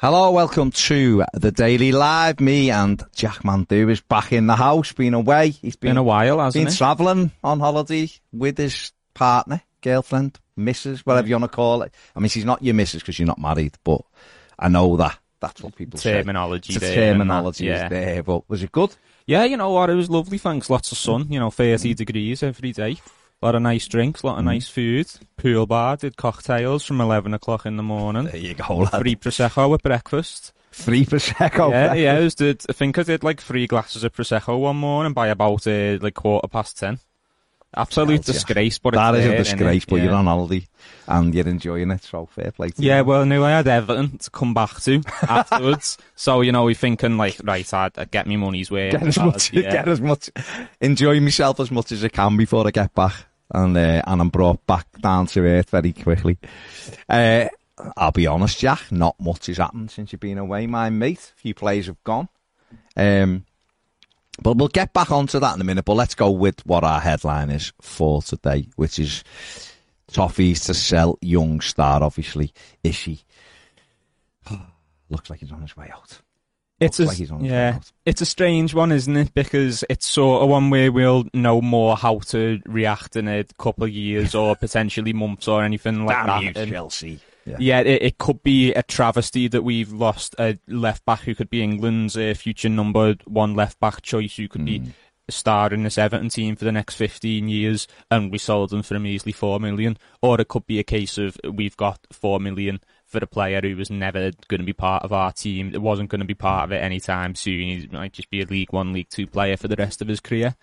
Hello, welcome to the Daily Live. Me and Jack Mandu is back in the house, been away. He's been a while, hasn't he? Been travelling on holiday with his partner, girlfriend, missus, whatever you want to call it. I mean, she's not your missus because you're not married, but I know that. That's what people say. Terminology there. Terminology is there, but was it good? Yeah, you know what, it was lovely, thanks. Lots of sun, 30 degrees every day. A lot of nice drinks, a lot of nice food. Pool bar, did cocktails from 11 o'clock in the morning. There you go, lad. Free Prosecco at breakfast. Free Prosecco? Yeah, breakfast. I think I did like 3 glasses of Prosecco one morning by about 10:15. Absolute disgrace, but that is a disgrace, but you're on holiday and you're enjoying it, so fair play to you. Yeah, well, I knew I had Everton to come back to afterwards, so, we're thinking, right, I'd get my money's worth. Enjoy myself as much as I can before I get back, and I'm brought back down to earth very quickly. I'll be honest, Jack, not much has happened since you've been away, my mate. A few players have gone. But we'll get back onto that in a minute, but let's go with what our headline is for today, which is toffees to sell young star, obviously, Ishy. Looks like he's on his way out. It's a strange one, isn't it? Because it's sort of one where we'll know more how to react in a couple of years or potentially months or anything like that. Damn you, Chelsea. Yeah, it could be a travesty that we've lost a left-back who could be England's future number one left-back choice, who could be a star in this Everton team for the next 15 years, and we sold them for a measly $4 million. Or it could be a case of we've got $4 million for a player who was never going to be part of our team, that wasn't going to be part of it anytime soon. He might just be a League One, League Two player for the rest of his career.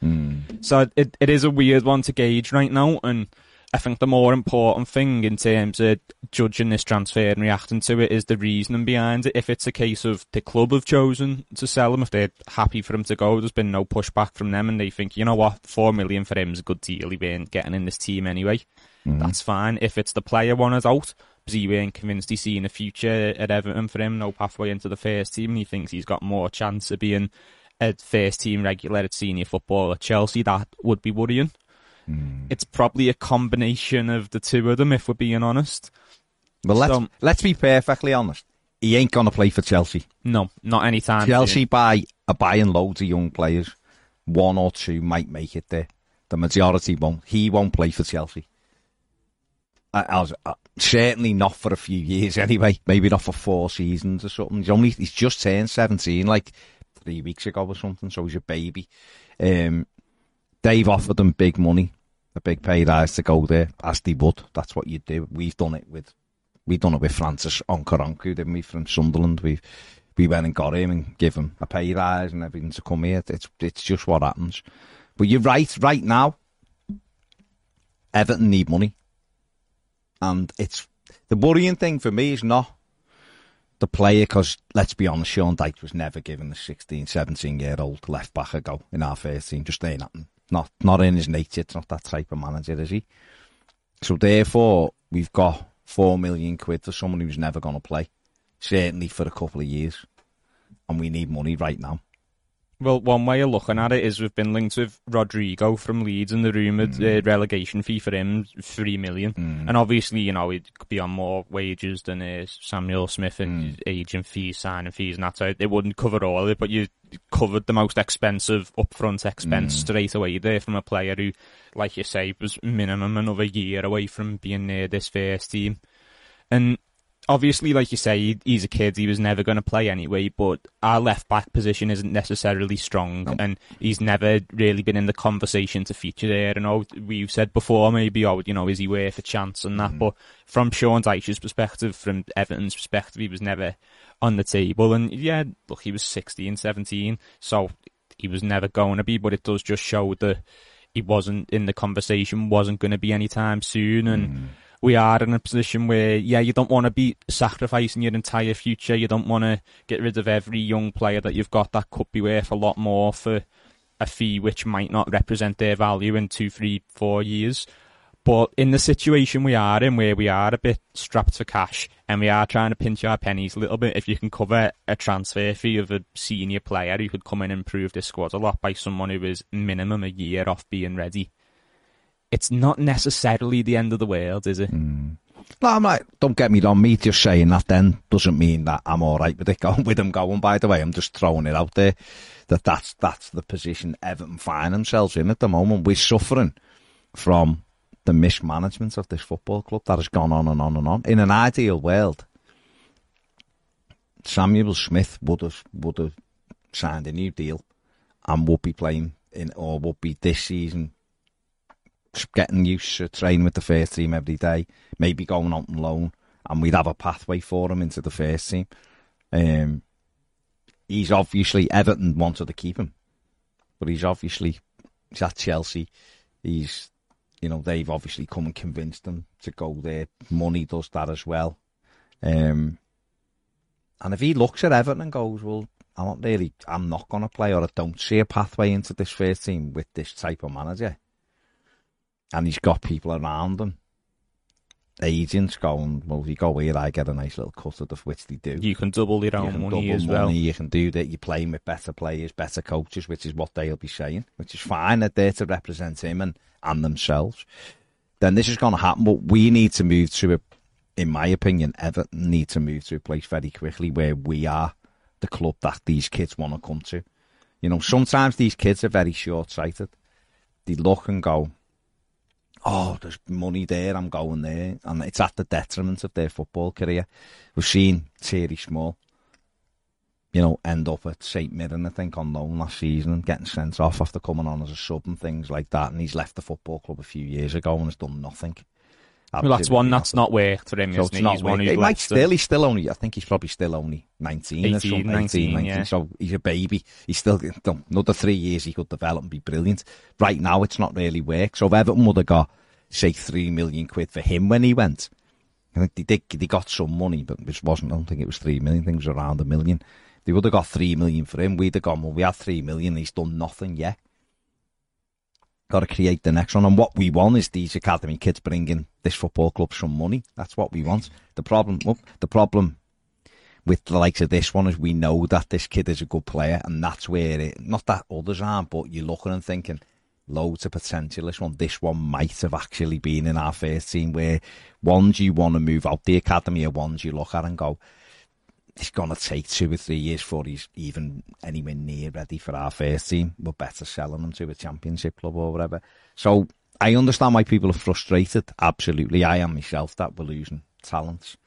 So it is a weird one to gauge right now, and I think the more important thing in terms of judging this transfer and reacting to it is the reasoning behind it. If it's a case of the club have chosen to sell him, if they're happy for him to go, there's been no pushback from them, and they think, you know what, $4 million for him is a good deal. He weren't getting in this team anyway. That's fine. If it's the player wanted out, because he weren't convinced he's seen a future at Everton for him, no pathway into the first team, and he thinks he's got more chance of being a first team regular at senior football at Chelsea, that would be worrying. It's probably a combination of the two of them, if we're being honest. Well, let's be perfectly honest. He ain't going to play for Chelsea. No, not anytime. Chelsea are buying loads of young players. One or two might make it there. The majority won't. He won't play for Chelsea. Certainly not for a few years anyway. Maybe not for 4 seasons or something. He's just turned 17, like 3 weeks ago or something, so he's a baby. They've offered him big money. A big pay rise to go there, as they would. That's what you do. We've done it with Francis Onyeka Ronku, didn't we, from Sunderland? We went and got him and give him a pay rise and everything to come here. It's just what happens. But you're right. Right now, Everton need money, and it's the worrying thing for me is not the player, because let's be honest, Sean Dyche was never given the 16, 17-year-old left back a go in our first team. Just ain't happening. Not in his nature. It's not that type of manager, is he? So therefore, we've got £4 million for someone who's never going to play, certainly for a couple of years, and we need money right now. Well, one way of looking at it is we've been linked with Rodrigo from Leeds, and the rumoured relegation fee for him, $3 million. And obviously, he'd be on more wages than Samuel Smith, and agent fees, signing fees, and that. So it wouldn't cover all of it, but you covered the most expensive upfront expense straight away there from a player who, like you say, was minimum another year away from being near this first team. And obviously, like you say, he's a kid. He was never going to play anyway, but our left-back position isn't necessarily strong, and he's never really been in the conversation to feature there. And we've said before, maybe, is he worth a chance and that? But from Sean Dyche's perspective, from Everton's perspective, he was never on the table. And yeah, look, he was 16, 17, so he was never going to be, but it does just show that he wasn't in the conversation, wasn't going to be anytime soon, and we are in a position where, you don't want to be sacrificing your entire future. You don't want to get rid of every young player that you've got that could be worth a lot more for a fee which might not represent their value in 2, 3, 4 years. But in the situation we are in, where we are a bit strapped for cash and we are trying to pinch our pennies a little bit, if you can cover a transfer fee of a senior player who could come in and improve this squad a lot by someone who is minimum a year off being ready, it's not necessarily the end of the world, is it? I'm like, don't get me wrong, me just saying that then doesn't mean that I'm all right with it going, with them going, by the way. I'm just throwing it out there that that's the position Everton find themselves in at the moment. We're suffering from the mismanagement of this football club that has gone on and on and on. In an ideal world, Samuel Smith would have signed a new deal and would be playing in, or would be this season getting used to training with the first team every day, maybe going out on loan, and we'd have a pathway for him into the first team. He's obviously, Everton wanted to keep him, but he's at Chelsea. He's, you know, they've obviously come and convinced him to go there. Money does that as well. And if he looks at Everton and goes, well, I'm not going to play, or I don't see a pathway into this first team with this type of manager, and he's got people around him, agents going, well, if you go here, I get a nice little cut of the, which they do. You can double your own money as well. You can do that. You're playing with better players, better coaches, which is what they'll be saying, which is fine. They're there to represent him and themselves. Then this is going to happen, but we need to move to a, in my opinion, Everton need to move to a place very quickly where we are the club that these kids want to come to. You know, sometimes these kids are very short-sighted. They look and go, oh, there's money there, I'm going there. And it's at the detriment of their football career. We've seen Thierry Small, you know, end up at St Mirren, I think, on loan last season and getting sent off after coming on as a sub and things like that. And he's left the football club a few years ago and has done nothing. Absolutely. Well, that's one that's not worked for him, so isn't it? He's one who's he might still, he's still only, I think he's probably still only 19, yeah. So he's a baby. He's still, another 3 years he could develop and be brilliant. Right now, it's not really work. So if Everton would have got, say, £3 million for him when he went, I think they got some money, but it wasn't, I don't think it was 3 million, I think it was around £1 million. They would have got 3 million for him. We'd have gone, well, we had 3 million, he's done nothing yet. Got to create the next one. And what we want is these academy kids bringing this football club some money. That's what we want. The problem with the likes of this one is we know that this kid is a good player, and that's where it, not that others aren't, but you're looking and thinking, loads of potential. This one might have actually been in our first team, where ones you want to move out the academy are ones you look at and go, it's going to take 2 or 3 years before he's even anywhere near ready for our first team. We're better selling him to a Championship club or whatever. So I understand why people are frustrated. Absolutely. I am myself that we're losing talents.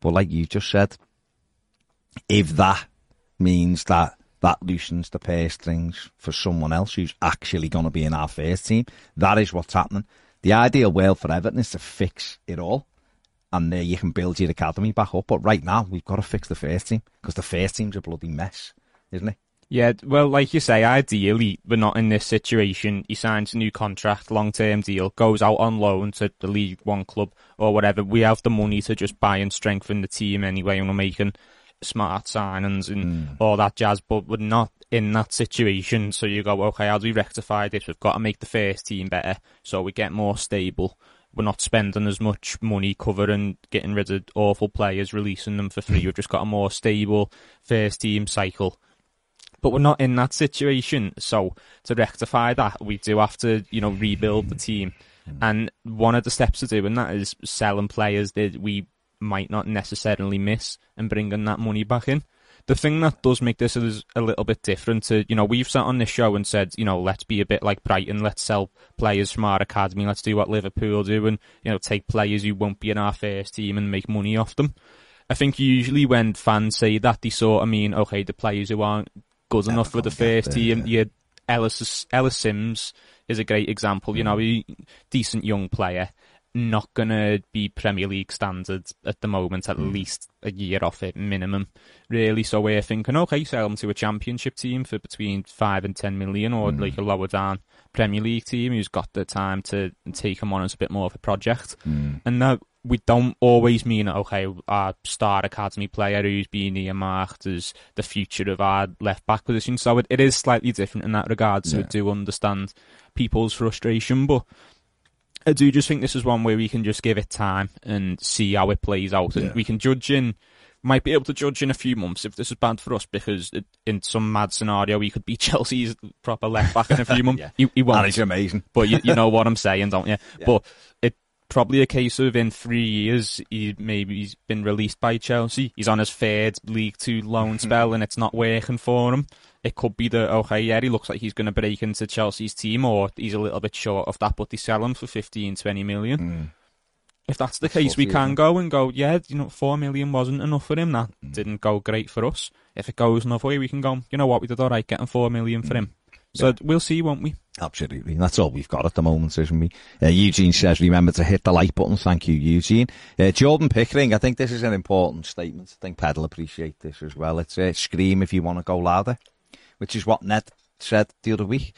But like you just said, if that means that that loosens the purse strings for someone else who's actually going to be in our first team, that is what's happening. The ideal world for Everton is to fix it all, and there you can build your academy back up. But right now, we've got to fix the first team, because the first team's a bloody mess, isn't it? Yeah, well, like you say, ideally, we're not in this situation. He signs a new contract, long-term deal, goes out on loan to the League One club or whatever. We have the money to just buy and strengthen the team anyway, and we're making smart signings and all that jazz, but we're not in that situation. So you go, okay, how do we rectify this? We've got to make the first team better so we get more stable. We're not spending as much money covering, getting rid of awful players, releasing them for free. We've just got a more stable first team cycle. But we're not in that situation. So to rectify that, we do have to, you know, rebuild the team. And one of the steps to doing that is selling players that we might not necessarily miss and bringing that money back in. The thing that does make this is a little bit different to, you know, we've sat on this show and said, you know, let's be a bit like Brighton, let's sell players from our academy, let's do what Liverpool do and, you know, take players who won't be in our first team and make money off them. I think usually when fans say that, they sort of mean, okay, the players who aren't good enough for the first team, yeah. Ellis Sims is a great example, you know, a decent young player, not going to be Premier League standards at the moment, at least a year off it minimum, really. So we're thinking, okay, sell them to a Championship team for between 5 and 10 million, or like a lower down Premier League team who's got the time to take them on as a bit more of a project. And now we don't always mean, okay, our star academy player who's being earmarked as the future of our left-back position. So it is slightly different in that regard, so I do understand people's frustration, but I do just think this is one where we can just give it time and see how it plays out, and we can might be able to judge in a few months if this is bad for us, because in some mad scenario he could be Chelsea's proper left back in a few months. He won't. That is amazing. But you know what I'm saying, don't you? Yeah. But it probably a case of in 3 years he's been released by Chelsea. He's on his third League Two loan spell and it's not working for him. It could be that, okay, yeah, he looks like he's going to break into Chelsea's team, or he's a little bit short of that, but they sell him for 15, 20 million. If that's the case, we can go, yeah, you know, 4 million wasn't enough for him. That didn't go great for us. If it goes another way, we can go, you know what, we did all right getting 4 million for him. So we'll see, won't we? Absolutely. That's all we've got at the moment, isn't we? Eugene says, remember to hit the like button. Thank you, Eugene. Jordan Pickering, I think this is an important statement. I think Ped will appreciate this as well. It's scream if you want to go louder, which is what Ned said the other week.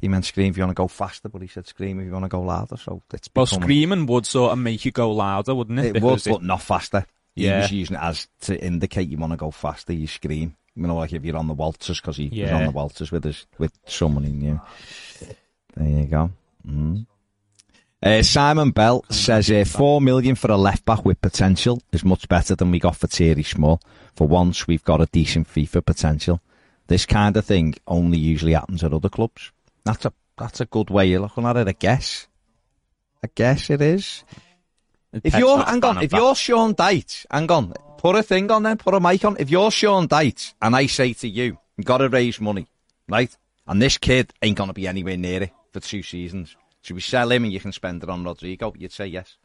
He meant scream if you want to go faster, but he said scream if you want to go louder. So it's screaming would sort of make you go louder, wouldn't it? It would, but not faster. Yeah. He was using it as to indicate you want to go faster, you scream. You know, like if you're on the Walters, because he was on the Walters with someone he knew. There you go. Simon Bell says, 4 million for a left-back with potential is much better than we got for Thierry Small. For once, we've got a decent fee for potential. This kind of thing only usually happens at other clubs. That's a good way you're looking at it, I guess. I guess it is. If you're Sean Dyche, hang on, put a thing on then, put a mic on. If you're Sean Dyche and I say to you, you've got to raise money, right? And this kid ain't going to be anywhere near it for 2 seasons. Should we sell him and you can spend it on Rodrigo? You'd say yes.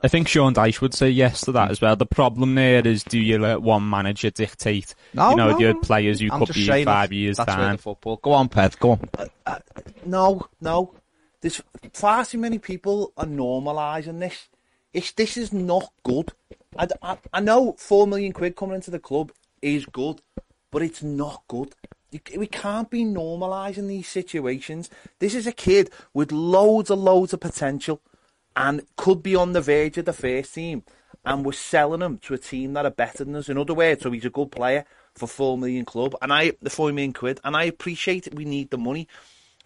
I think Sean Dyche would say yes to that as well. The problem there is, do you let one manager dictate, your players who could be in 5 years' time? Go on, Ped, go on. No. There's far too many people are normalising this. This is not good. I know £4 million coming into the club is good, but it's not good. We can't be normalising these situations. This is a kid with loads of potential and could be on the verge of the first team, and we're selling him to a team that are better than us. In other words, so he's a good player for £4 million, and £4 million, and I appreciate it. We need the money,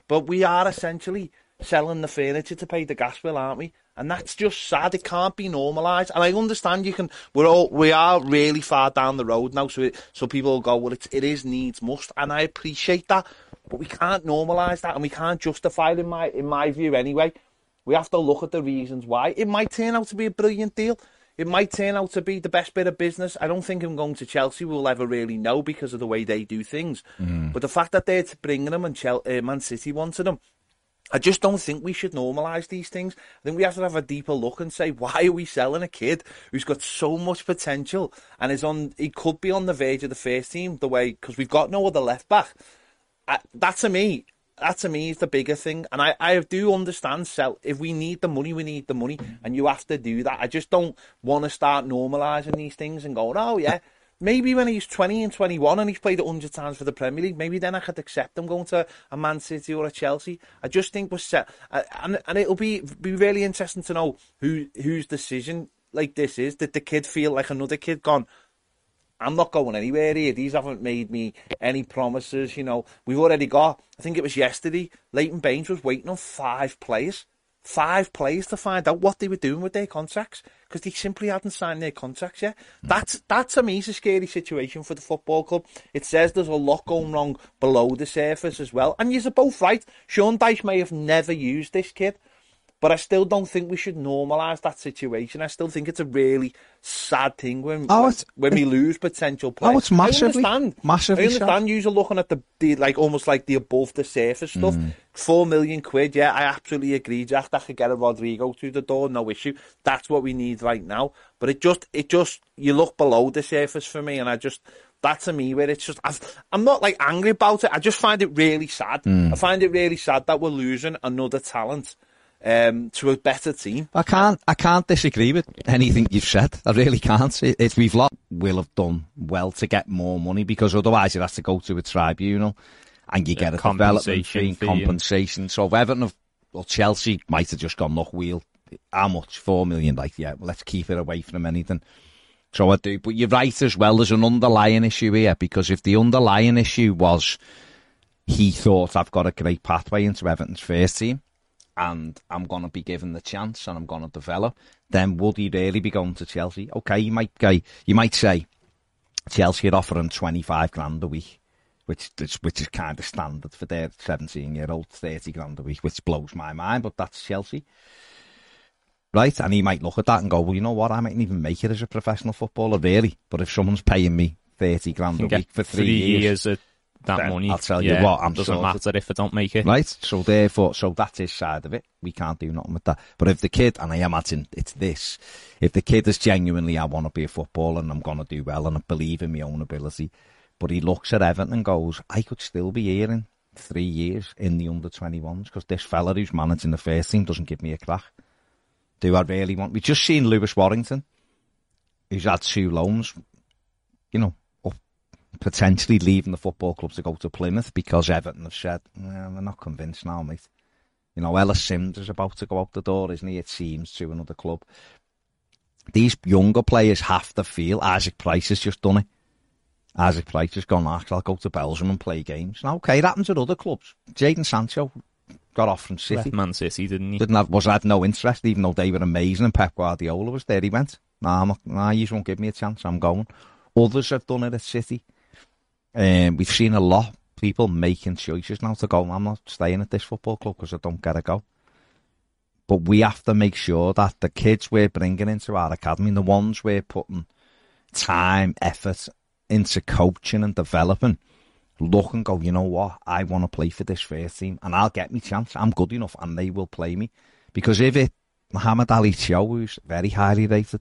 but we are essentially selling the furniture to pay the gas bill, aren't we? And that's just sad. It can't be normalised. And I understand we are really far down the road now, so people will go, well, it is needs must, and I appreciate that, but we can't normalise that, and we can't justify it in my view anyway. We have to look at the reasons why. It might turn out to be a brilliant deal. It might turn out to be the best bit of business. I don't think him going to Chelsea we'll ever really know because of the way they do things. But the fact that they're bringing him and Man City wanted him, I just don't think we should normalise these things. I think we have to have a deeper look and say, why are we selling a kid who's got so much potential and he could be on the verge of the first team because we've got no other left back. That to me is the bigger thing. And I do understand, if we need the money, we need the money, and you have to do that. I just don't want to start normalising these things and going, oh yeah, maybe when he's 20 and 21 and he's played 100 times for the Premier League, maybe then I could accept him going to a Man City or a Chelsea. I just think we're set. And it'll be really interesting to know whose decision like this is. Did the kid feel like another kid gone, I'm not going anywhere here. These haven't made me any promises, We've already got, I think it was yesterday, Leighton Baines was waiting on 5 players. 5 players to find out what they were doing with their contracts, because they simply hadn't signed their contracts yet. That to me is a scary situation for the football club. It says there's a lot going wrong below the surface as well. And you're both right. Sean Dyche may have never used this kid, but I still don't think we should normalise that situation. I still think it's a really sad thing when we lose potential players. Oh, it's massively, I understand you are looking at the above the surface stuff. £4 million, yeah, I absolutely agree, Jack. That could get a Rodrigo through the door, no issue. That's what we need right now. But it just you look below the surface for me, and that's to me where it's just, I'm not like angry about it. I just find it really sad. I find it really sad that we're losing another talent to a better team. I can't disagree with anything you've said. I really can't. If we've lost, we'll have done well to get more money, because otherwise you'd have to go to a tribunal and you get a development fee and compensation. So if Everton or Chelsea might have just gone, look, how much? £4 million. Like, yeah, well, let's keep it away from anything. So I do. But you're right as well. There's an underlying issue here, because if the underlying issue was he thought, I've got a great pathway into Everton's first team, and I'm going to be given the chance and I'm going to develop, then would he really be going to Chelsea? Okay, you might say Chelsea would offer him 25 grand a week, which is kind of standard for their 17-year-old, 30 grand a week, which blows my mind, but that's Chelsea. right? And he might look at that and go, well, you know what? I mightn't even make it as a professional footballer, really. But if someone's paying me 30 grand a week for three years at that money, I'll tell you what, I'm doesn't matter if I don't make it. Right? So therefore, so that's his side of it. We can't do nothing with that. But if the kid, and I imagine it's this, if the kid is genuinely, I want to be a footballer and I'm going to do well and I believe in my own ability, but he looks at Everton and goes, I could still be here in 3 years in the under-21s because this fella who's managing the first team doesn't give me a crack. Do I really want... We've just seen Lewis Warrington, who's had 2 loans, you know, up, potentially leaving the football club to go to Plymouth because Everton have said, well, we're not convinced now, mate. You know, Ellis Sims is about to go out the door, isn't he? It seems, to another club. These younger players have to feel... Isaac Price has just done it. Isaac Price has gone, I'll go to Belgium and play games. Now, okay, it happens at other clubs. Jadon Sancho got off from City. Left Man City, didn't he? Had no interest, even though they were amazing and Pep Guardiola was there. He went, nah, you won't give me a chance, I'm going. Others have done it at City. We've seen a lot of people making choices now to go, I'm not staying at this football club because I don't get a go. But we have to make sure that the kids we're bringing into our academy, the ones we're putting time, effort into coaching and developing, look and go, you know what, I want to play for this first team and I'll get my chance. I'm good enough and they will play me. Because if it, Mohamed Ali Cho, who's very highly rated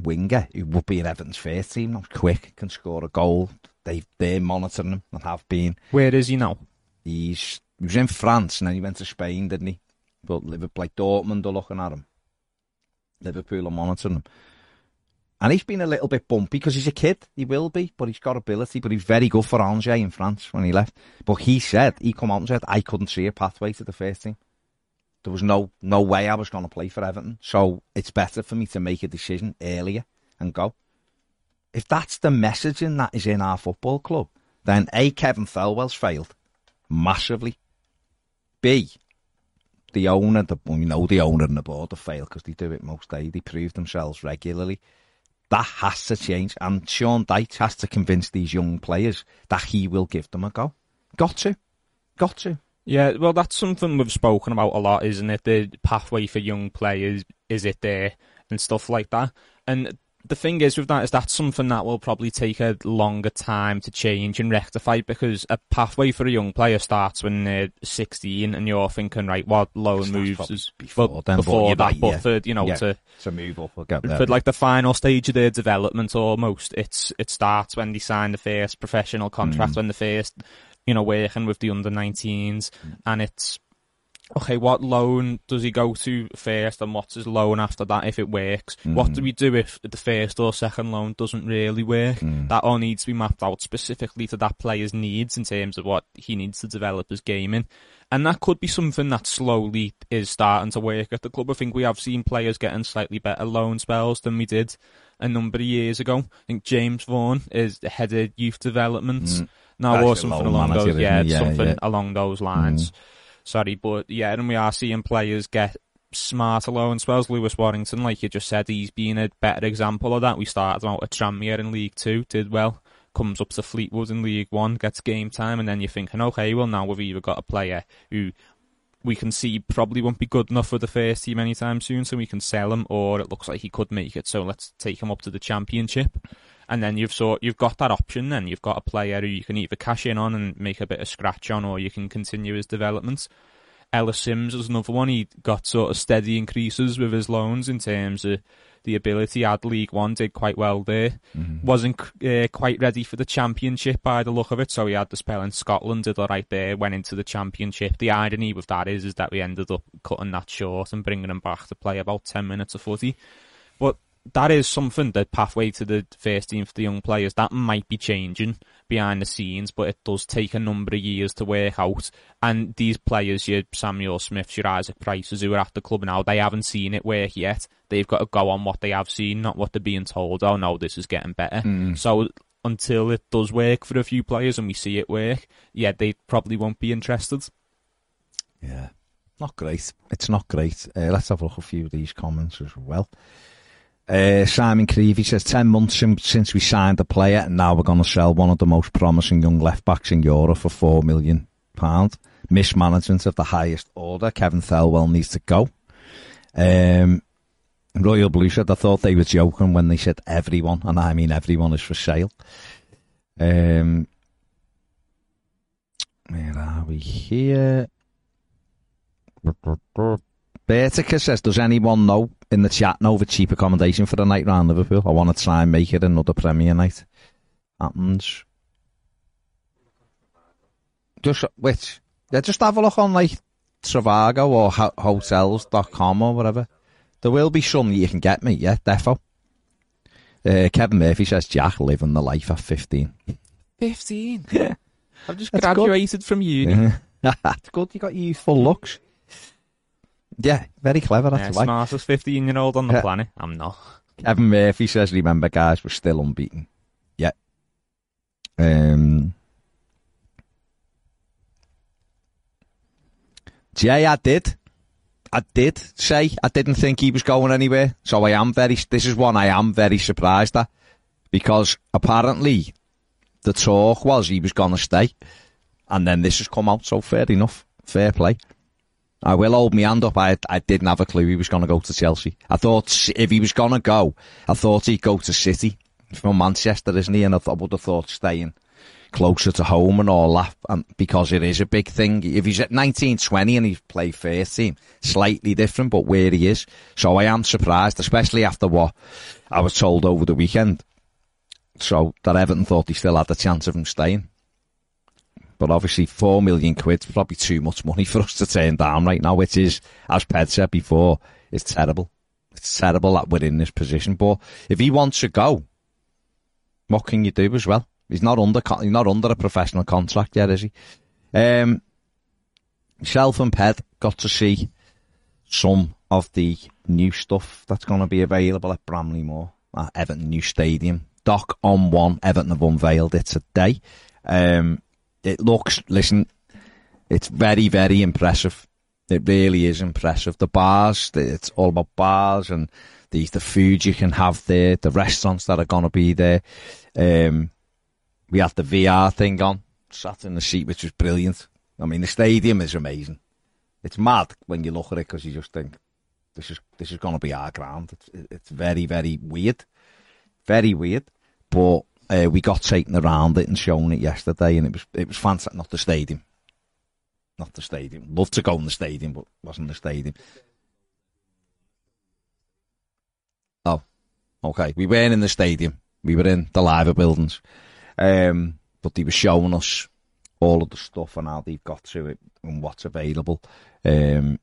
winger, who would be in Everton's first team, not quick, can score a goal. They're monitoring him and have been. Where is he now? He was in France and then he went to Spain, didn't he? But Liverpool, like Dortmund, are looking at him. Liverpool are monitoring him. And he's been a little bit bumpy because he's a kid. He will be, but he's got ability. But he was very good for Angers in France when he left. But he said, he come out and said, I couldn't see a pathway to the first team. There was no way I was going to play for Everton. So it's better for me to make a decision earlier and go. If that's the messaging that is in our football club, then A, Kevin Thelwell's failed massively. B, the owner, the owner and the board have failed because they do it most days. They prove themselves regularly. That has to change. And Sean Dyche has to convince these young players that he will give them a go. Got to. Yeah, well, that's something we've spoken about a lot, isn't it? The pathway for young players, is it there? And stuff like that. And the thing is with that is that's something that will probably take a longer time to change and rectify, because a pathway for a young player starts when they're 16 and you're thinking, right, what loan moves is to move up or get there. But like the final stage of their development almost, it starts when they sign the first professional contract, when the first, working with the under-19s, and it's, okay, what loan does he go to first and what's his loan after that if it works? What do we do if the first or second loan doesn't really work? That all needs to be mapped out specifically to that player's needs in terms of what he needs to develop his game in. And that could be something that slowly is starting to work at the club. I think we have seen players getting slightly better loan spells than we did a number of years ago. I think James Vaughan is the head of youth development now, or something along those lines. Sorry, but yeah, and we are seeing players get smarter loan spells. Lewis Warrington, like you just said, he's been a better example of that. We started out at St Mirren in League Two, did well, comes up to Fleetwood in League One, gets game time, and then you're thinking, okay, well now we've either got a player who we can see probably won't be good enough for the first team anytime soon, so we can sell him, or it looks like he could make it, so let's take him up to the Championship. And then you've got that option then. You've got a player who you can either cash in on and make a bit of scratch on, or you can continue his development. Ellis Sims is another one. He got sort of steady increases with his loans in terms of the ability. Had League One, did quite well there. Wasn't quite ready for the Championship by the look of it, so he had the spell in Scotland, did all right there, went into the Championship. The irony with that is that we ended up cutting that short and bringing him back to play about 10 minutes of footy. But that is something, the pathway to the first team for the young players, that might be changing behind the scenes, but it does take a number of years to work out. And these players, your Samuel Smiths, your Isaac Prices, who are at the club now, they haven't seen it work yet. They've got to go on what they have seen, not what they're being told, oh no, this is getting better. So until it does work for a few players and we see it work, yeah, they probably won't be interested. Yeah, not great. It's not great. Let's have a look at a few of these comments as well. Simon Creevy says, 10 months since we signed the player and now we're going to sell one of the most promising young left-backs in Europe for £4 million. Mismanagement of the highest order. Kevin Thelwell needs to go. Royal Blue said, I thought they were joking when they said everyone, and I mean everyone, is for sale. Where are we here? Bertica says, does anyone know in the chat know the cheap accommodation for a night round Liverpool? I want to try and make it another Premier night. Happens. Just, which, yeah, just have a look on like Trivago or hotels.com or whatever. There will be some that you can get, mate, yeah, defo. Kevin Murphy says, Jack, living the life at 15. 15? Yeah. I've just graduated from uni. That's good, you got your youthful looks. Yeah, very clever, that's like. Smartest 15-year-old on the planet, I'm not. Kevin Murphy says, remember guys, we're still unbeaten. Yeah. Jay, I did say I didn't think he was going anywhere, so this is one I am very surprised at, because apparently the talk was he was going to stay, and then this has come out, so fair enough, fair play. I will hold my hand up, I didn't have a clue he was going to go to Chelsea. I thought if he was going to go, I thought he'd go to City. He's from Manchester, isn't he? And I would have thought staying closer to home and all that, and because it is a big thing. If he's at 19-20 and he's played first team, slightly different, but where he is. So I am surprised, especially after what I was told over the weekend. So that Everton thought he still had the chance of him staying. But obviously £4 million, probably too much money for us to turn down right now, which is, as Ped said before, it's terrible. It's terrible that we're in this position. But if he wants to go, what can you do as well? He's not under a professional contract yet, is he? Self and Ped got to see some of the new stuff that's going to be available at Bramley Moor, at Everton new stadium. Dock on one, Everton have unveiled it today. It looks, listen, it's very, very impressive. It really is impressive. The bars, it's all about bars and the food you can have there, the restaurants that are going to be there. We had the VR thing on, sat in the seat, which was brilliant. I mean, the stadium is amazing. It's mad when you look at it because you just think, this is going to be our ground. It's very, very weird. Very weird. But we got taken around it and shown it yesterday, and it was fantastic. Not the stadium. Love to go in the stadium, but wasn't the stadium. Oh, okay. We weren't in the stadium. We were in the Liver buildings. But they were showing us all of the stuff and how they've got to it and what's available and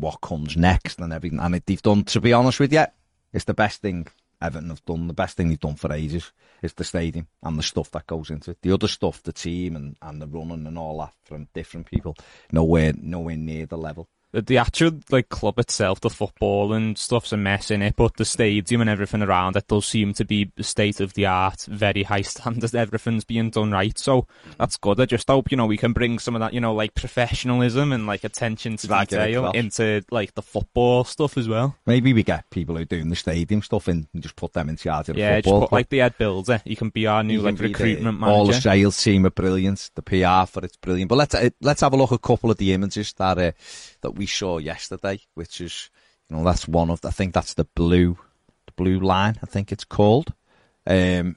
what comes next and everything. And they've done, to be honest with you, it's the best thing Everton have done, the best thing they've done for ages is the stadium and the stuff that goes into it. The other stuff, the team and the running and all that from different people, nowhere near the level. The actual like club itself, the football and stuff's a mess in it, but the stadium and everything around it does seem to be state of the art, very high standards. Everything's being done right, so that's good. I just hope we can bring some of that like professionalism and like attention to detail into like the football stuff as well. Maybe we get people who are doing the stadium stuff and just put them in charge of the football. Yeah, just put like the head builder. He can be our new recruitment manager. All the sales team are brilliant. The PR for it's brilliant. But let's have a look at a couple of the images that we saw yesterday, which is that's one of I think that's the blue line, I think it's called, and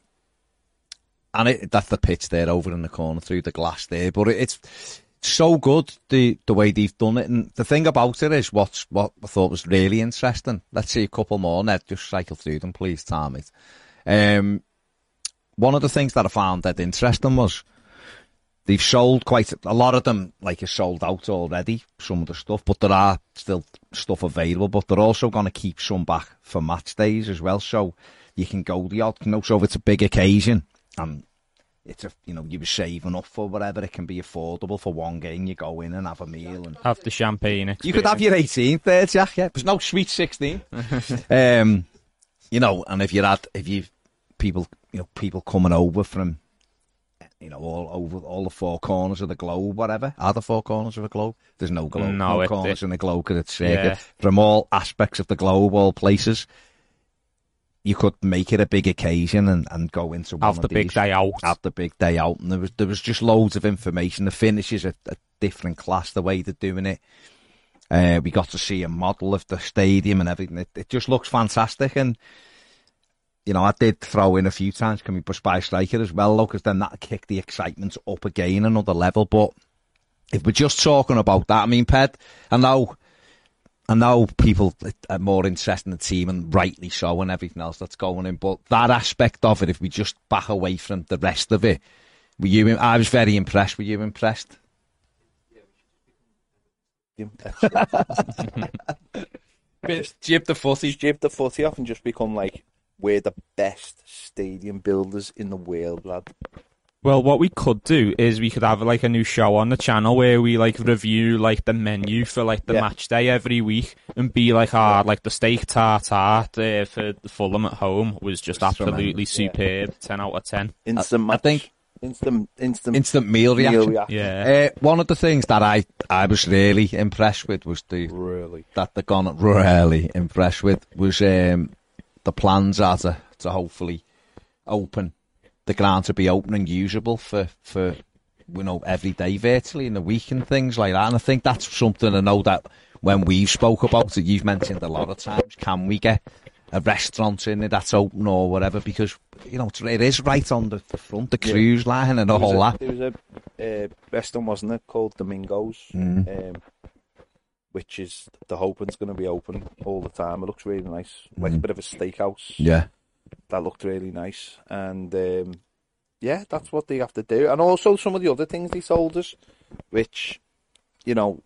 that's the pitch there over in the corner through the glass there. But it's so good the way they've done it, and the thing about it is what I thought was really interesting. Let's see a couple more. Ned, just cycle through them, please, Tommy. One of the things that I found that interesting was they've sold quite a lot of them, like are sold out already, some of the stuff, but there are still stuff available, but they're also going to keep some back for match days as well. So you can go the odd, so if it's a big occasion and it's you were saving up for whatever, it can be affordable for one game. You go in and have a meal and have the champagne experience. You could have your 18th there, Jack, yeah. There's no sweet 16. And if you've people coming over from all over all the four corners of the globe, whatever. Are the four corners of a globe? There's no globe. No corners in the globe because it's circular. Yeah. From all aspects of the globe, all places, you could make it a big occasion and go into one of these. Have the big day out. Have the big day out. And there was just loads of information. The finishes are a different class, the way they're doing it. We got to see a model of the stadium and everything. It just looks fantastic. And, you know, I did throw in a few times, can we push by striker as well, because then that kicked the excitement up again another level. But if we're just talking about that, I mean, Ped, I know people are more interested in the team, and rightly so, and everything else that's going in. But that aspect of it, if we just back away from the rest of it, I was very impressed. Were you impressed? Jib the footy off and just become like, we're the best stadium builders in the world, lad. Well, what we could do is we could have like a new show on the channel where we like review like the menu for like the match day every week and be like, like the steak tartare for Fulham at home was just absolutely superb, 10 out of 10. Instant match. I think instant meal reaction. Yeah. One of the things that I was really impressed with was the plans are to hopefully open the ground to be open and usable for you know, every day virtually in the week and things like that. And I think that's something I know that when we've spoke about it, you've mentioned a lot of times, can we get a restaurant in there that's open or whatever, because you know it is right on the front, the cruise line and the whole lot. There was a restaurant, wasn't it, called Domingo's, which is the hoping is going to be open all the time. It looks really nice, like a bit of a steakhouse. Yeah. That looked really nice, and that's what they have to do. And also some of the other things they sold us, which you know,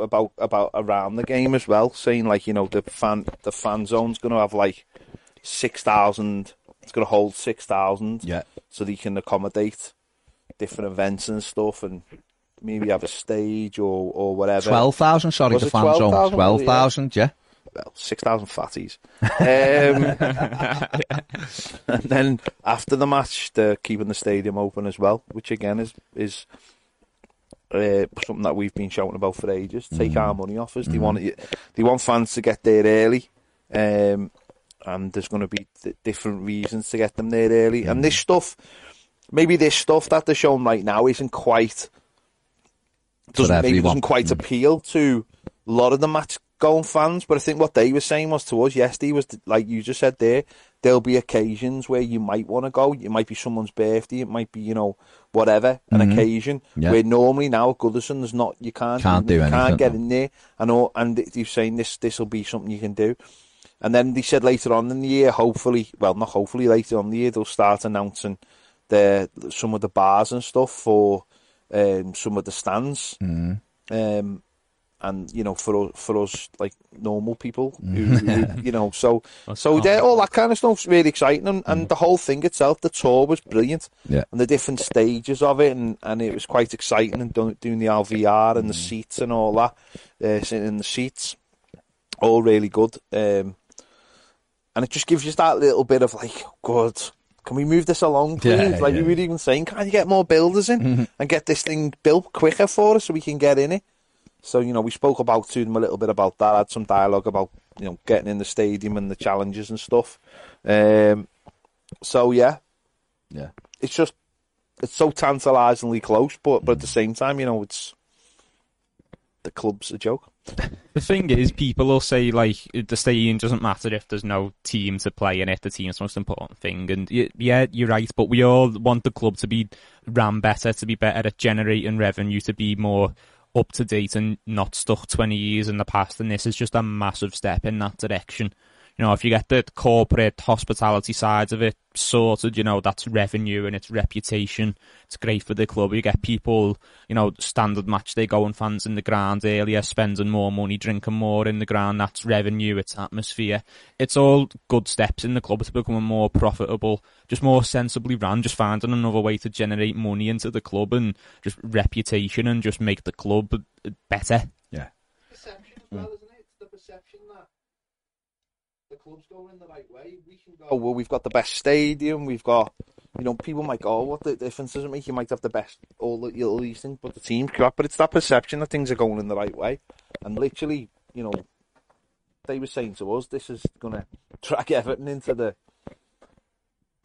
about around the game as well, saying like, you know, the fan zone's going to have like 6,000. It's going to hold 6,000. Yeah. So they can accommodate different events and stuff, and maybe have a stage or whatever. 12,000. Sorry, was the fan 12, zone 12,000. Yeah. Well, 6,000 fatties. And then after the match, they're keeping the stadium open as well, which again is something that we've been shouting about for ages. Take our money off us. They want fans to get there early, and there's going to be different reasons to get them there early. And this stuff, maybe this stuff that they're showing right now doesn't quite appeal to a lot of the match going fans, but I think what they were saying was to us yesterday was, like you just said there, there'll be occasions where you might want to go. It might be someone's birthday, it might be, you know, whatever, an occasion where normally now at Goodison there's not, you can't get in there, and you're saying this will be something you can do. And then they said later on in the year, later on in the year they'll start announcing some of the bars and stuff for some of the stands. And you know, for us, like normal people, who you know, so all that kind of stuff's really exciting, and the whole thing itself, the tour was brilliant, and the different stages of it, and it was quite exciting, and doing the LVR and the seats and all that, sitting in the seats, all really good, and it just gives you that little bit of like, God, can we move this along, please? We were even saying, can you get more builders in and get this thing built quicker for us so we can get in it? So, you know, we spoke to them a little bit about that. I had some dialogue about, you know, getting in the stadium and the challenges and stuff. It's just, it's so tantalisingly close, but at the same time, you know, it's, the club's a joke. The thing is, people will say, like, the stadium doesn't matter if there's no team to play in it. The team's the most important thing. And yeah, you're right, but we all want the club to be ran better, to be better at generating revenue, to be more up to date and not stuck 20 years in the past, and this is just a massive step in that direction. You know, if you get the corporate hospitality sides of it sorted, you know, that's revenue and it's reputation. It's great for the club. You get people, you know, standard match day going fans in the ground earlier, spending more money, drinking more in the ground. That's revenue, it's atmosphere. It's all good steps in the club to becoming more profitable, just more sensibly run, just finding another way to generate money into the club and just reputation and just make the club better. Yeah. Perception as well, isn't it? It's the perception that the club's going the right way. We can go, oh, well, we've got the best stadium. We've got, you know, people might go, oh, what the difference does it make? You might have the best, all these things, but the team's crap. But it's that perception that things are going in the right way. And literally, you know, they were saying to us, this is going to drag Everton into the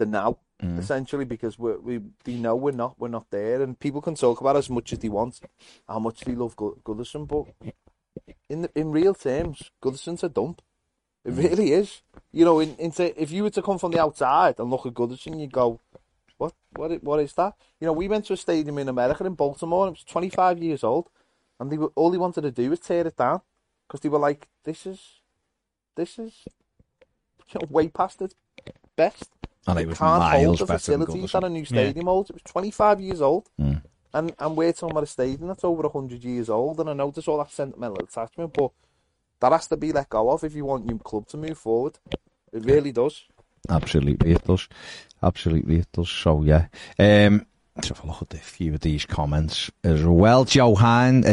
now, essentially, because we know we're not there. And people can talk about as much as they want, how much they love Goodison, but in real terms, Goodison's a dump. It really is. You know, if you were to come from the outside and look at Goodison, you'd go, what is that? You know, we went to a stadium in America, in Baltimore, and it was 25 years old, and all they wanted to do was tear it down, because they were like, this is you know, way past its best. And it was can't miles hold the facilities that a new stadium holds. It was 25 years old. Mm. And we're talking about a stadium that's over 100 years old, and I know there's all that sentimental attachment, but that has to be let go of if you want your club to move forward. It really does. Absolutely, it does. Absolutely, it does. So, yeah. Let's have a look at a few of these comments as well. Joe Haynes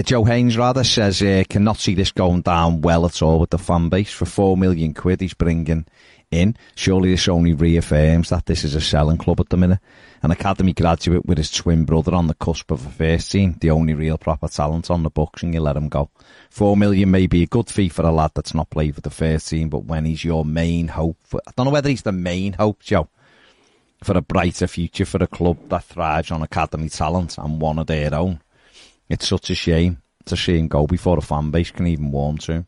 says, cannot see this going down well at all with the fan base. For £4 million he's bringing in. Surely this only reaffirms that this is a selling club at the minute. An academy graduate with his twin brother on the cusp of a first team. The only real proper talent on the books, and you let him go. £4 million may be a good fee for a lad that's not played for the first team, but when he's your main hope, I don't know whether he's the main hope, Joe, for a brighter future for a club that thrives on academy talent and one of their own. It's such a shame to see him go before the fan base can even warm to him.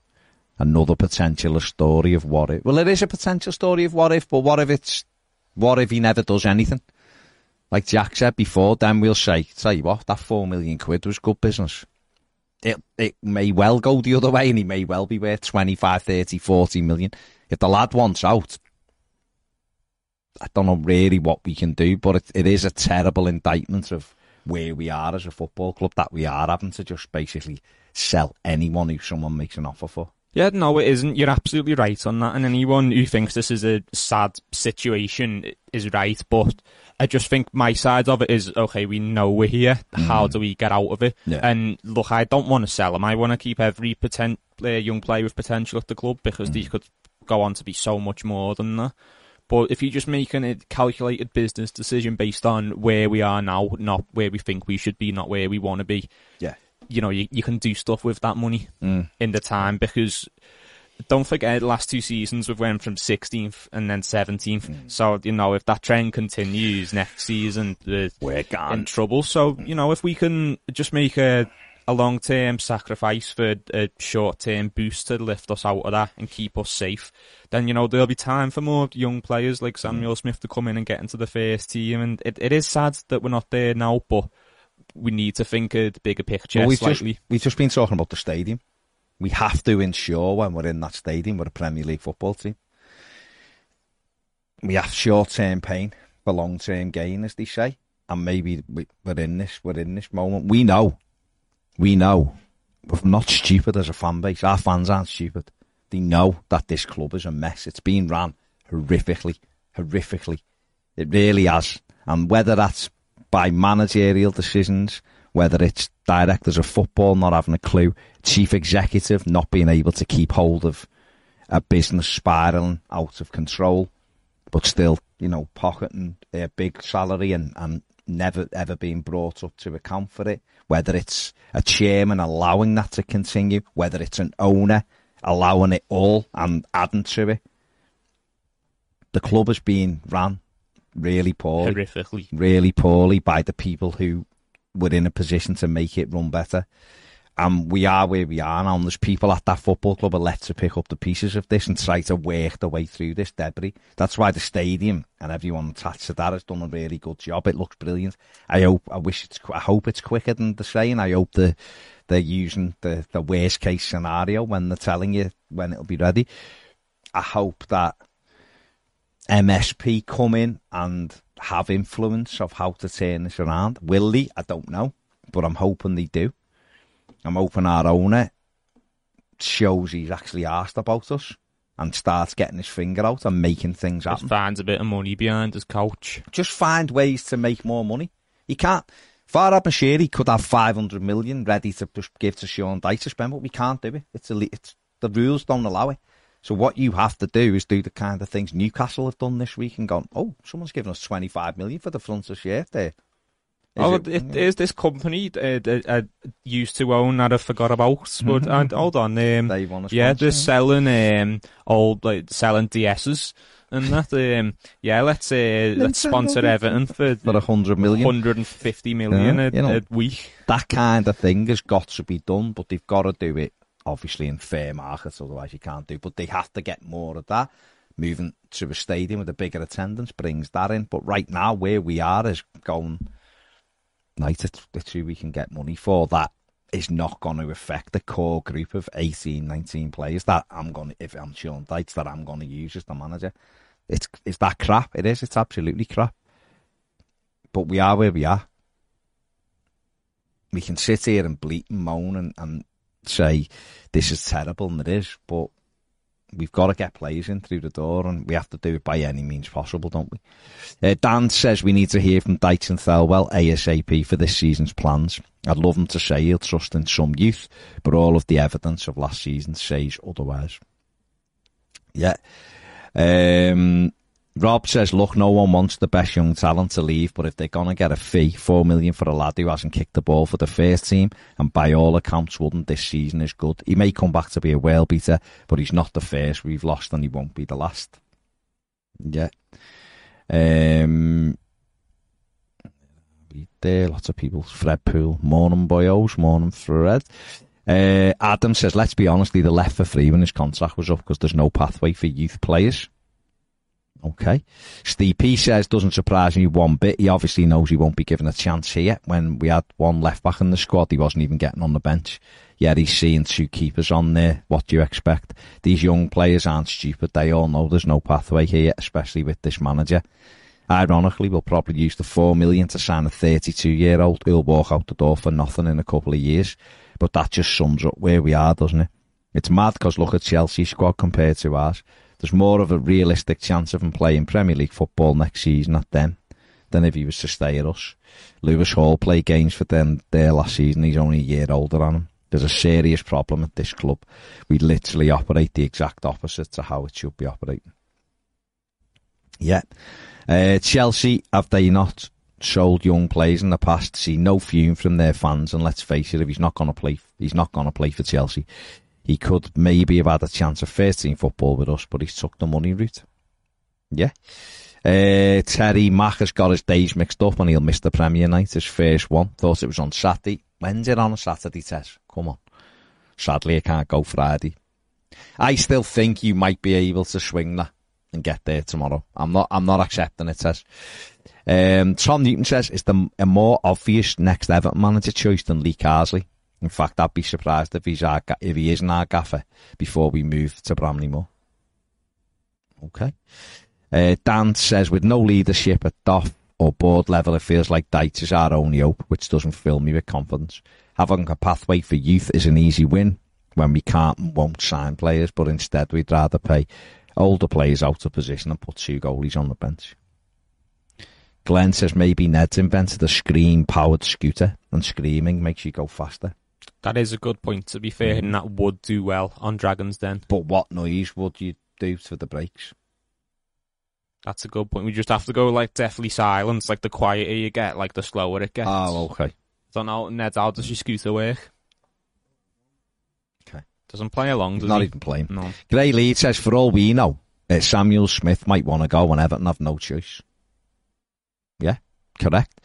Another potential story of what if. Well, it is a potential story of what if, but what if he never does anything? Like Jack said before, then we'll say, tell you what, that £4 million was good business. It may well go the other way, and he may well be worth 25, 30, 40 million. If the lad wants out, I don't know really what we can do, but it is a terrible indictment of where we are as a football club, that we are having to just basically sell anyone who someone makes an offer for. Yeah, no, it isn't. You're absolutely right on that. And anyone who thinks this is a sad situation is right. But I just think my side of it is, okay, we know we're here. How do we get out of it? Yeah. And look, I don't want to sell him. I want to keep every young player with potential at the club, because they could go on to be so much more than that. But if you're just making a calculated business decision based on where we are now, not where we think we should be, not where we want to be, yeah, you know, you can do stuff with that money in the time, because don't forget, last two seasons we went from 16th and then 17th. So, you know, if that trend continues next season, we're in trouble. So, you know, if we can just make a long-term sacrifice for a short-term boost to lift us out of that and keep us safe, then, you know, there'll be time for more young players like Samuel Smith to come in and get into the first team. And it is sad that we're not there now, but we need to think of the bigger picture. Well, we've just been talking about the stadium. We have to ensure when we're in that stadium we're a Premier League football team. We have short-term pain for long-term gain, as they say. And maybe we're in this moment. We know we're not stupid as a fan base. Our fans aren't stupid. They know that this club is a mess. It's been run horrifically. It really has. And whether that's by managerial decisions, whether it's directors of football not having a clue, chief executive not being able to keep hold of a business spiralling out of control, but still, you know, pocketing their big salary and never ever being brought up to account for it, whether it's a chairman allowing that to continue, whether it's an owner allowing it all and adding to it. The club has been ran really poorly. Horrifically. Really poorly by the people who were in a position to make it run better. And we are where we are now, and there's people at that football club are left to pick up the pieces of this and try to work their way through this debris. That's why the stadium and everyone attached to that has done a really good job. It looks brilliant. I hope it's quicker than the saying. I hope they're using the worst case scenario when they're telling you when it'll be ready. I hope that MSP come in and have influence of how to turn this around. Will they? I don't know, but I'm hoping they do. I'm hoping our owner shows he's actually asked about us and starts getting his finger out and making things happen. Just finds a bit of money behind his couch. Just find ways to make more money. He can't. Farhad Mashiri could have 500 million ready to just give to Sean Dyche to spend, but we can't do it. It's the rules don't allow it. So what you have to do is do the kind of things Newcastle have done this week and gone, oh, someone's given us 25 million for the front of shirt there. Is this company I used to own that I forgot about? But hold on, they want to they're selling selling DSs and that. Let's sponsor Everton for 100 million, 150 million a week. That kind of thing has got to be done, but they've got to do it obviously in fair markets, otherwise you can't do. But they have to get more of that. Moving to a stadium with a bigger attendance brings that in. But right now, where we are is going, like, it's who we can get money for. That is not going to affect the core group of 18, 19 players that I'm going to, if I'm Sean Dyche, that I'm going to use as the manager. It's that crap. It is. It's absolutely crap. But we are where we are. We can sit here and bleat and moan and say this is terrible, and it is, but we've got to get players in through the door, and we have to do it by any means possible, don't we? Dan says we need to hear from Dyche and Thelwell ASAP for this season's plans. I'd love him to say he'll trust in some youth, but all of the evidence of last season says otherwise. Yeah. Rob says, look, no one wants the best young talent to leave, but if they're going to get a fee, $4 million for a lad who hasn't kicked the ball for the first team, and by all accounts wouldn't this season, is good. He may come back to be a world beater, but he's not the first we've lost, and he won't be the last. Yeah. There, lots of people. Fred Poole. Morning, boyos. Morning, Fred. Adam says, let's be honest, either left for free when his contract was up because there's no pathway for youth players. Okay. Steve P says, doesn't surprise me one bit. He obviously knows he won't be given a chance here. When we had one left back in the squad, he wasn't even getting on the bench. Yet he's seeing two keepers on there. What do you expect? These young players aren't stupid. They all know there's no pathway here, especially with this manager. Ironically, we'll probably use the $4 million to sign a 32-year-old who'll walk out the door for nothing in a couple of years. But that just sums up where we are, doesn't it? It's mad because look at Chelsea's squad compared to ours. There's more of a realistic chance of him playing Premier League football next season at them than if he was to stay at us. Lewis Hall played games for them there last season. He's only a year older than him. There's a serious problem at this club. We literally operate the exact opposite to how it should be operating. Yeah. Chelsea, have they not sold young players in the past? See no fume from their fans, and let's face it, if he's not going to play, he's not going to play for Chelsea. He could maybe have had a chance of first team football with us, but he's took the money route. Yeah. Terry Mack has got his days mixed up and he'll miss the Premier night, his first one. Thought it was on Saturday. When's it on a Saturday, Tess? Come on. Sadly, I can't go Friday. I still think you might be able to swing that and get there tomorrow. I'm not accepting it, Tess. Tom Newton says, is there a more obvious next Everton manager choice than Lee Carsley? In fact, I'd be surprised if he isn't our gaffer before we move to Bramley Moor. Okay. Dan says, with no leadership at DOF or board level, it feels like Dyche is our only hope, which doesn't fill me with confidence. Having a pathway for youth is an easy win when we can't and won't sign players, but instead we'd rather pay older players out of position and put two goalies on the bench. Glenn says, maybe Ned's invented a scream-powered scooter and screaming makes you go faster. That is a good point, to be fair, and that would do well on Dragons Den. But what noise would you do for the brakes? That's a good point. We just have to go, like, deathly silence. Like, the quieter you get, like, the slower it gets. Oh, okay. So now, Ned, how does your scooter work? Okay. Doesn't play along, does he? Not even playing. No. Gray Lead says, for all we know, Samuel Smith might want to go and Everton have no choice. Yeah. Correct.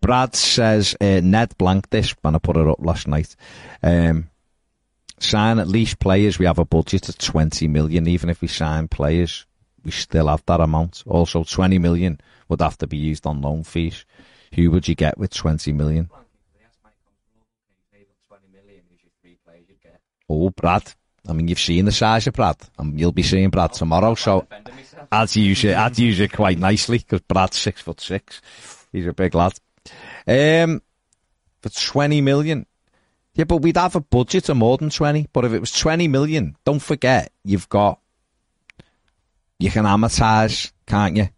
Brad says, Ned blanked this when I put it up last night. Sign at least players. We have a budget of $20 million. Even if we sign players, we still have that amount. Also, $20 million would have to be used on loan fees. Who would you get with $20 million? Oh, Brad. I mean, you've seen the size of Brad, and you'll be seeing Brad tomorrow, so I'd use it quite nicely, because Brad's 6'6". He's a big lad. For $20 million. Yeah, but we'd have a budget of more than 20, but if it was $20 million, don't forget, you've got, you can amortise, can't you?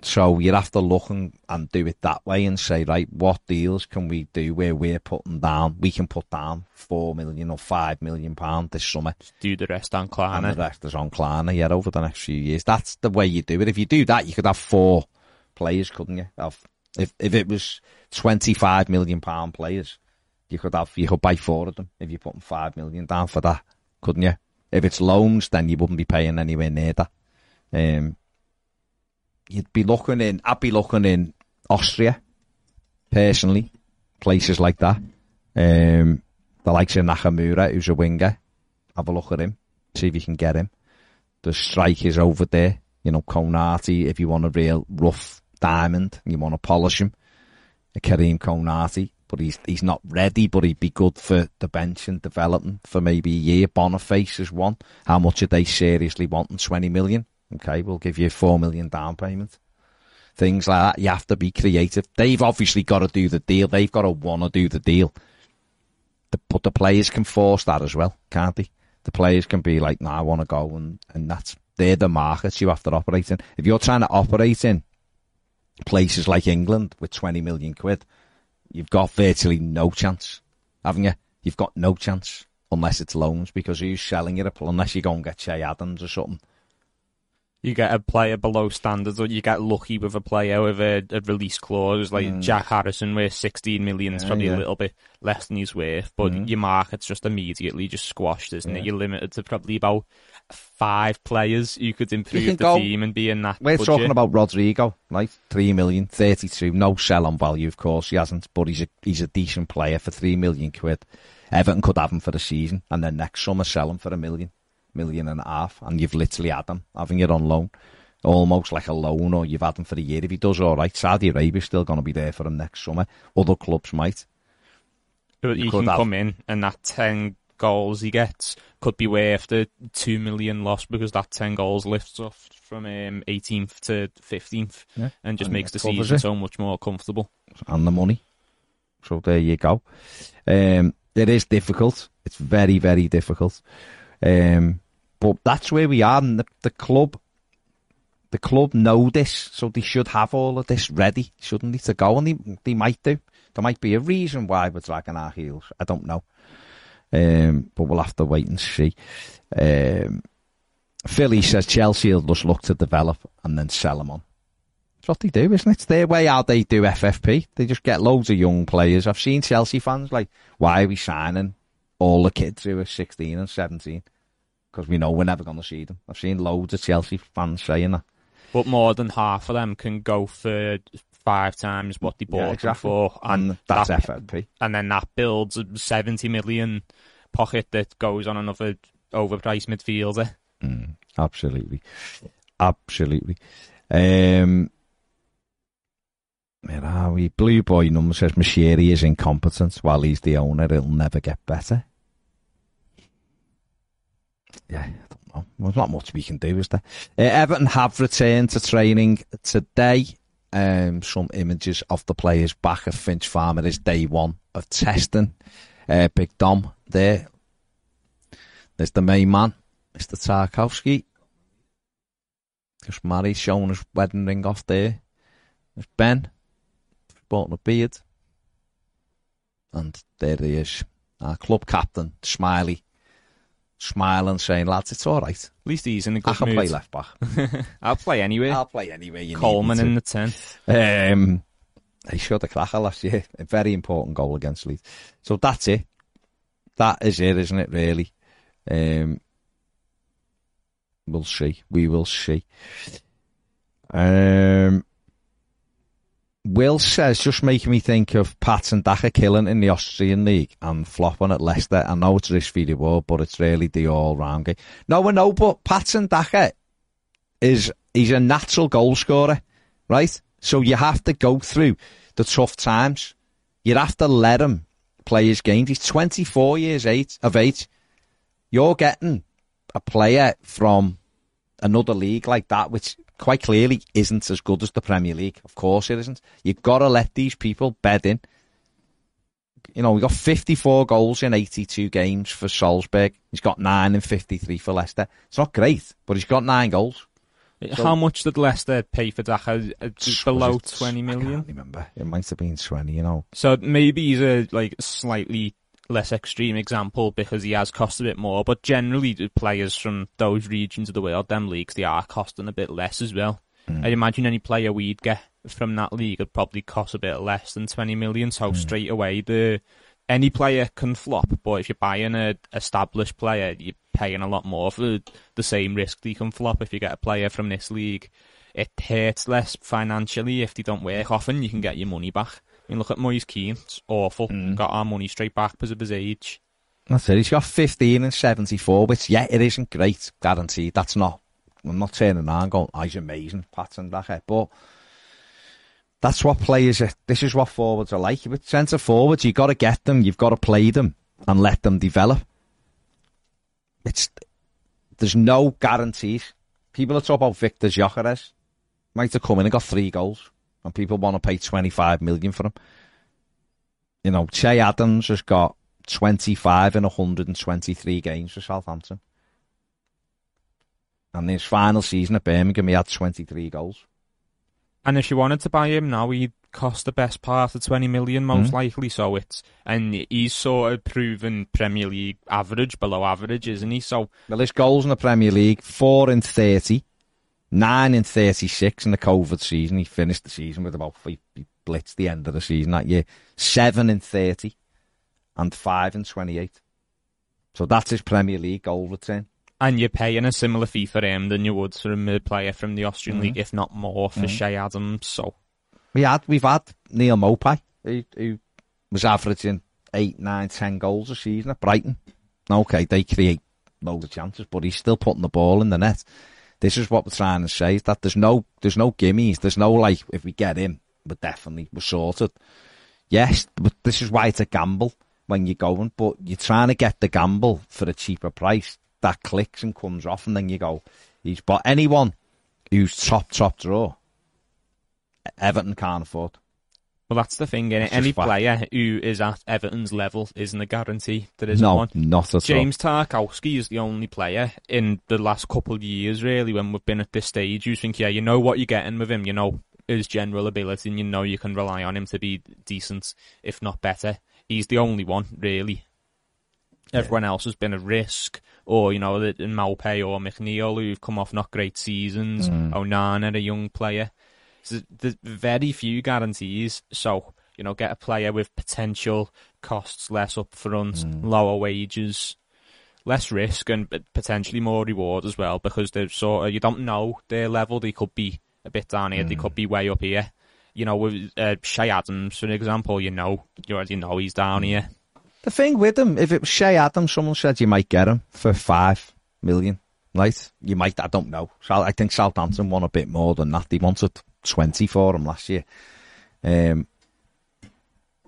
So you'd have to look and do it that way and say, right, what deals can we do where we're putting down? We can put down $4 million or £5 million this summer. Just do the rest on Klarna. And the rest is on Klarna, yeah, over the next few years. That's the way you do it. If you do that, you could have four players, couldn't you? If it was £25 million players, you could buy four of them if you're putting $5 million down for that, couldn't you? If it's loans, then you wouldn't be paying anywhere near that. I'd be looking in Austria, personally, places like that. The likes of Nakamura, who's a winger, have a look at him, see if you can get him. The strikers over there, you know, Konate, if you want a real rough diamond and you want to polish him, Karim Konate, but he's not ready, but he'd be good for the bench and development for maybe a year. Boniface is one. How much are they seriously wanting? 20 million? Okay, we'll give you $4 million down payment. Things like that. You have to be creative. They've obviously got to do the deal. They've got to want to do the deal. But the players can force that as well, can't they? The players can be like, nah, I want to go, and that's, they're the markets you have to operate in. If you're trying to operate in places like England with 20 million quid, you've got virtually no chance, haven't you? You've got no chance unless it's loans, because who's selling it? Unless you go and get Che Adams or something. You get a player below standards, or you get lucky with a player with a release clause, like Jack Harrison, where 16 million is probably a little bit less than he's worth, but your market's just immediately just squashed, isn't it? You're limited to probably about 5 players who could improve the team and be in that budget. We're talking about Rodrigo, right? 3 million, 32, no sell-on value, of course, he hasn't, but he's a decent player for 3 million quid. Everton could have him for the season, and then next summer sell him for $1.5 million, and you've literally had him, having it on loan, almost like a loan, or you've had him for a year. If he does all right, Saudi Arabia's still going to be there for him next summer. Other clubs might. But he can come in, and that 10 goals he gets could be worth the $2 million loss, because that 10 goals lifts off from 18th to 15th, and just makes the season so much more comfortable. And the money. So there you go. It is difficult. It's very, very difficult. But that's where we are, and the club know this, so they should have all of this ready, shouldn't they, to go, and they might do. There might be a reason why we're dragging our heels. I don't know. But we'll have to wait and see. Philly says Chelsea will just look to develop and then sell them on. That's what they do, isn't it? It's their way how they do FFP. They just get loads of young players. I've seen Chelsea fans like, why are we signing all the kids who are 16 and 17? Because we know we're never going to see them. I've seen loads of Chelsea fans saying that. But more than half of them can go for 5 times what they bought them for. And that's FFP. And then that builds a 70 million pocket that goes on another overpriced midfielder. Absolutely. Absolutely. Where are we? Blue Boy Number says Mashiri is incompetent. While he's the owner, it'll never get better. Yeah, I don't know. There's not much we can do, is there? Everton have returned to training today. Some images of the players back at Finch Farm. It is day 1 of testing. Big Dom there. There's the main man, Mr. Tarkowski. Just married, showing his wedding ring off there. There's Ben, sporting a beard. And there he is, our club captain, Smiley. Smiling, saying, lads, it's all right. At least he's in a good mood. I can play left back. I'll play anywhere. You Coleman in the 10th. He shot a cracker last year. A very important goal against Leeds. So that's it. That is it, isn't it, really? We'll see. We will see. Will says, just making me think of Pat and Daka killing in the Austrian League and flopping at Leicester. I know it's risk for the reward, but it's really the all-round game. No, I know, but Pat and Daka he's a natural goal scorer, right? So you have to go through the tough times. You'd have to let him play his games. He's 24 years of age. You're getting a player from another league like that, which quite clearly isn't as good as the Premier League. Of course it isn't. You've got to let these people bed in. You know, we got 54 goals in 82 games for Salzburg. He's got 9 in 53 for Leicester. It's not great, but he's got 9 goals. So, how much did Leicester pay for Daka? Below 20 million? I can't remember. It might have been 20, you know. So maybe he's a like slightly less extreme example because he has cost a bit more, but generally the players from those regions of the world, them leagues, they are costing a bit less as well. I'd imagine any player we'd get from that league would probably cost a bit less than 20 million, so straight away any player can flop, but if you're buying an established player, you're paying a lot more for the same risk they can flop. If you get a player from this league, it hurts less financially. If they don't work often, you can get your money back. I mean, look at Moyes Keane. It's awful. Got our money straight back because of his age. That's it. He's got 15 and 74, which, yeah, it isn't great, guaranteed. That's not... I'm not turning around and going, oh, he's amazing, patting back head. But that's what players are... This is what forwards are like. With centre forwards, you've got to get them, you've got to play them and let them develop. It's... There's no guarantees. People are talking about Victor Gyökeres. Might have come in and got 3 goals and people want to pay 25 million for him. You know, Che Adams has got 25 in 123 games for Southampton. And his final season at Birmingham, he had 23 goals. And if you wanted to buy him now, he'd cost the best part of 20 million, most likely. So it's, and he's sort of proven Premier League average, below average, isn't he? So, well, his goals in the Premier League, 4 in 30, 9 in 36 in the COVID season. He finished the season with about, he blitzed the end of the season that year, 7 in 30 and 5 in 28. So that's his Premier League goal return. And you're paying a similar fee for him than you would for a mid-player from the Austrian League, if not more, for Shea Adams. So we've had Neil Maupay, who was averaging 8, 9, 10 goals a season at Brighton. Okay, they create loads of chances, but he's still putting the ball in the net. This is what we're trying to say, is that there's no gimmies, there's no like, if we get him, we're sorted. Yes, but this is why it's a gamble when you're going, but you're trying to get the gamble for a cheaper price. That clicks and comes off, and then you go, he's bought. Anyone who's top draw, Everton can't afford. Well, that's the thing, innit? Any player who is at Everton's level isn't a guarantee. There isn't one. No, not at all. James Tarkowski is the only player in the last couple of years, really, when we've been at this stage, you think, yeah, you know what you're getting with him, you know his general ability, and you know you can rely on him to be decent, if not better. He's the only one, really. Everyone else has been a risk, or, you know, Maupay or McNeil, who've come off not great seasons, Onana, a young player. So there's very few guarantees, so, you know, get a player with potential, costs less up front, lower wages, less risk, and potentially more reward as well, because they're sort of, you don't know their level, they could be a bit down here, they could be way up here. You know, with Shea Adams, for example, you already know he's down here. The thing with him, if it was Shea Adams, someone said you might get him for 5 million, right? You might, I don't know. I think Southampton won a bit more than that. They wanted 20 for him last year.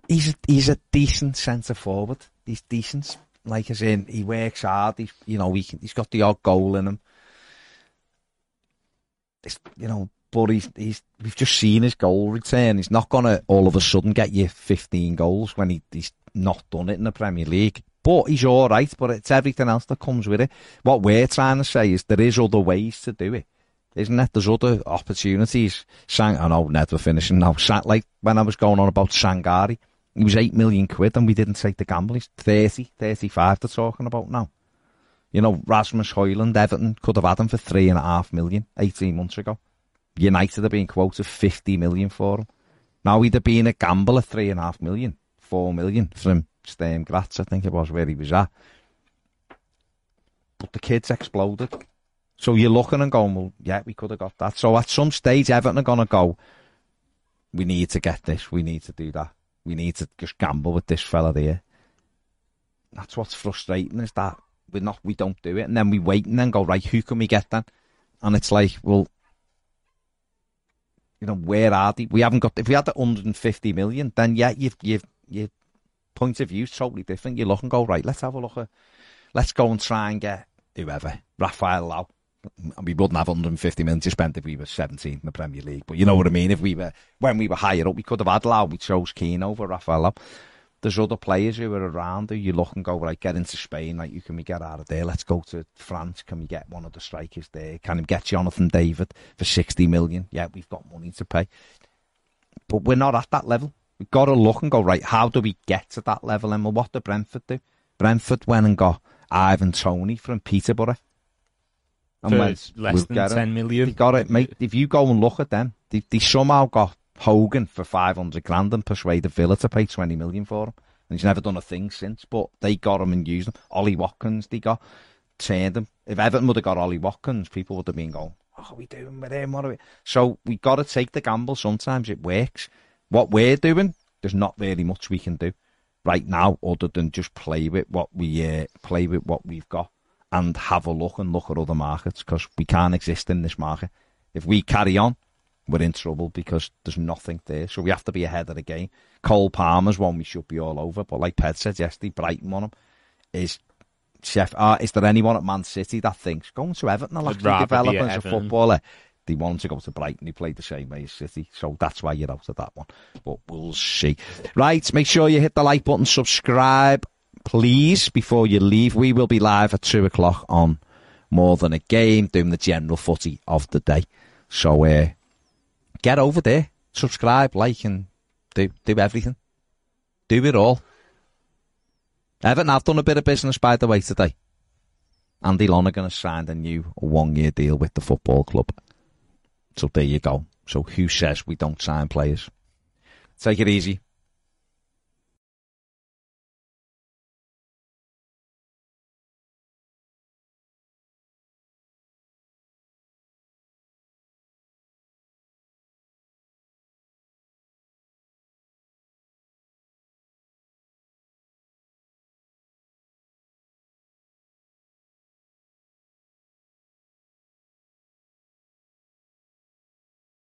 He's a decent centre forward. He's decent, like as in he works hard. He's, you know, he's got the odd goal in him. It's, you know, but we've just seen his goal return. He's not gonna all of a sudden get you 15 goals when he's not done it in the Premier League, but he's all right. But it's everything else that comes with it. What we're trying to say is there is other ways to do it, isn't it? There's other opportunities. I know Ned, we're finishing now. Like when I was going on about Sangari, he was 8 million quid and we didn't take the gamble. He's 30, 35 they're talking about now. You know, Rasmus Højlund, Everton could have had him for 3.5 million 18 months ago. United have been quoted 50 million for him. Now he'd have been a gamble at 3.5 million. 4 million from Sturm Graz, I think it was, where he was at. But the kids exploded. So you're looking and going, well, yeah, we could have got that. So at some stage, Everton are going to go, we need to get this, we need to do that. We need to just gamble with this fella there. That's what's frustrating, is that we don't do it. And then we wait and then go, right, who can we get then? And it's like, well, you know, where are they? We haven't got, if we had the 150 million, then yeah, your point of view is totally different. You look and go, right, let's have a look at, let's go and try and get whoever, Rafael Lau. We wouldn't have 150 million to spend if we were 17th in the Premier League, but you know what I mean? If we were, when we were higher up, we could have had Lau, we chose Keane over Rafael Lau. There's other players who are around who you look and go, right, get into Spain, like, can we get out of there? Let's go to France, can we get one of the strikers there? Can we get Jonathan David for 60 million? Yeah, we've got money to pay. But we're not at that level. We've got to look and go, right, how do we get to that level? And well, what did Brentford do? Brentford went and got Ivan Toney from Peterborough. And went, less than 10 million. They got it, mate. If you go and look at them, they somehow got Hogan for 500 grand and persuaded Villa to pay 20 million for him. And he's never done a thing since, but they got him and used him. Ollie Watkins, they got, turned him. If Everton would have got Ollie Watkins, people would have been going, what are we doing with him? What are we? So we got to take the gamble. Sometimes it works. What we're doing, there's not really much we can do. right now, other than just play with what we've got and have a look and look at other markets, because we can't exist in this market. If we carry on, we're in trouble because there's nothing there. So we have to be ahead of the game. Cole Palmer's one we should be all over, but like Ped said yesterday, Brighton on him is. Is there anyone at Man City that thinks going to Everton will actually develop as a footballer? They want to go to Brighton, who played the same way as City, so that's why you're out of that one. But we'll see. Right, make sure you hit the like button, subscribe, please, before you leave. We will be live at 2 o'clock on More Than a Game, doing the general footy of the day. So get over there, subscribe, like, and do everything. Do it all. Everton have done a bit of business, by the way, today. Andy Lonergan has signed a new one-year deal with the football club. So there you go. So who says we don't sign players? Take it easy.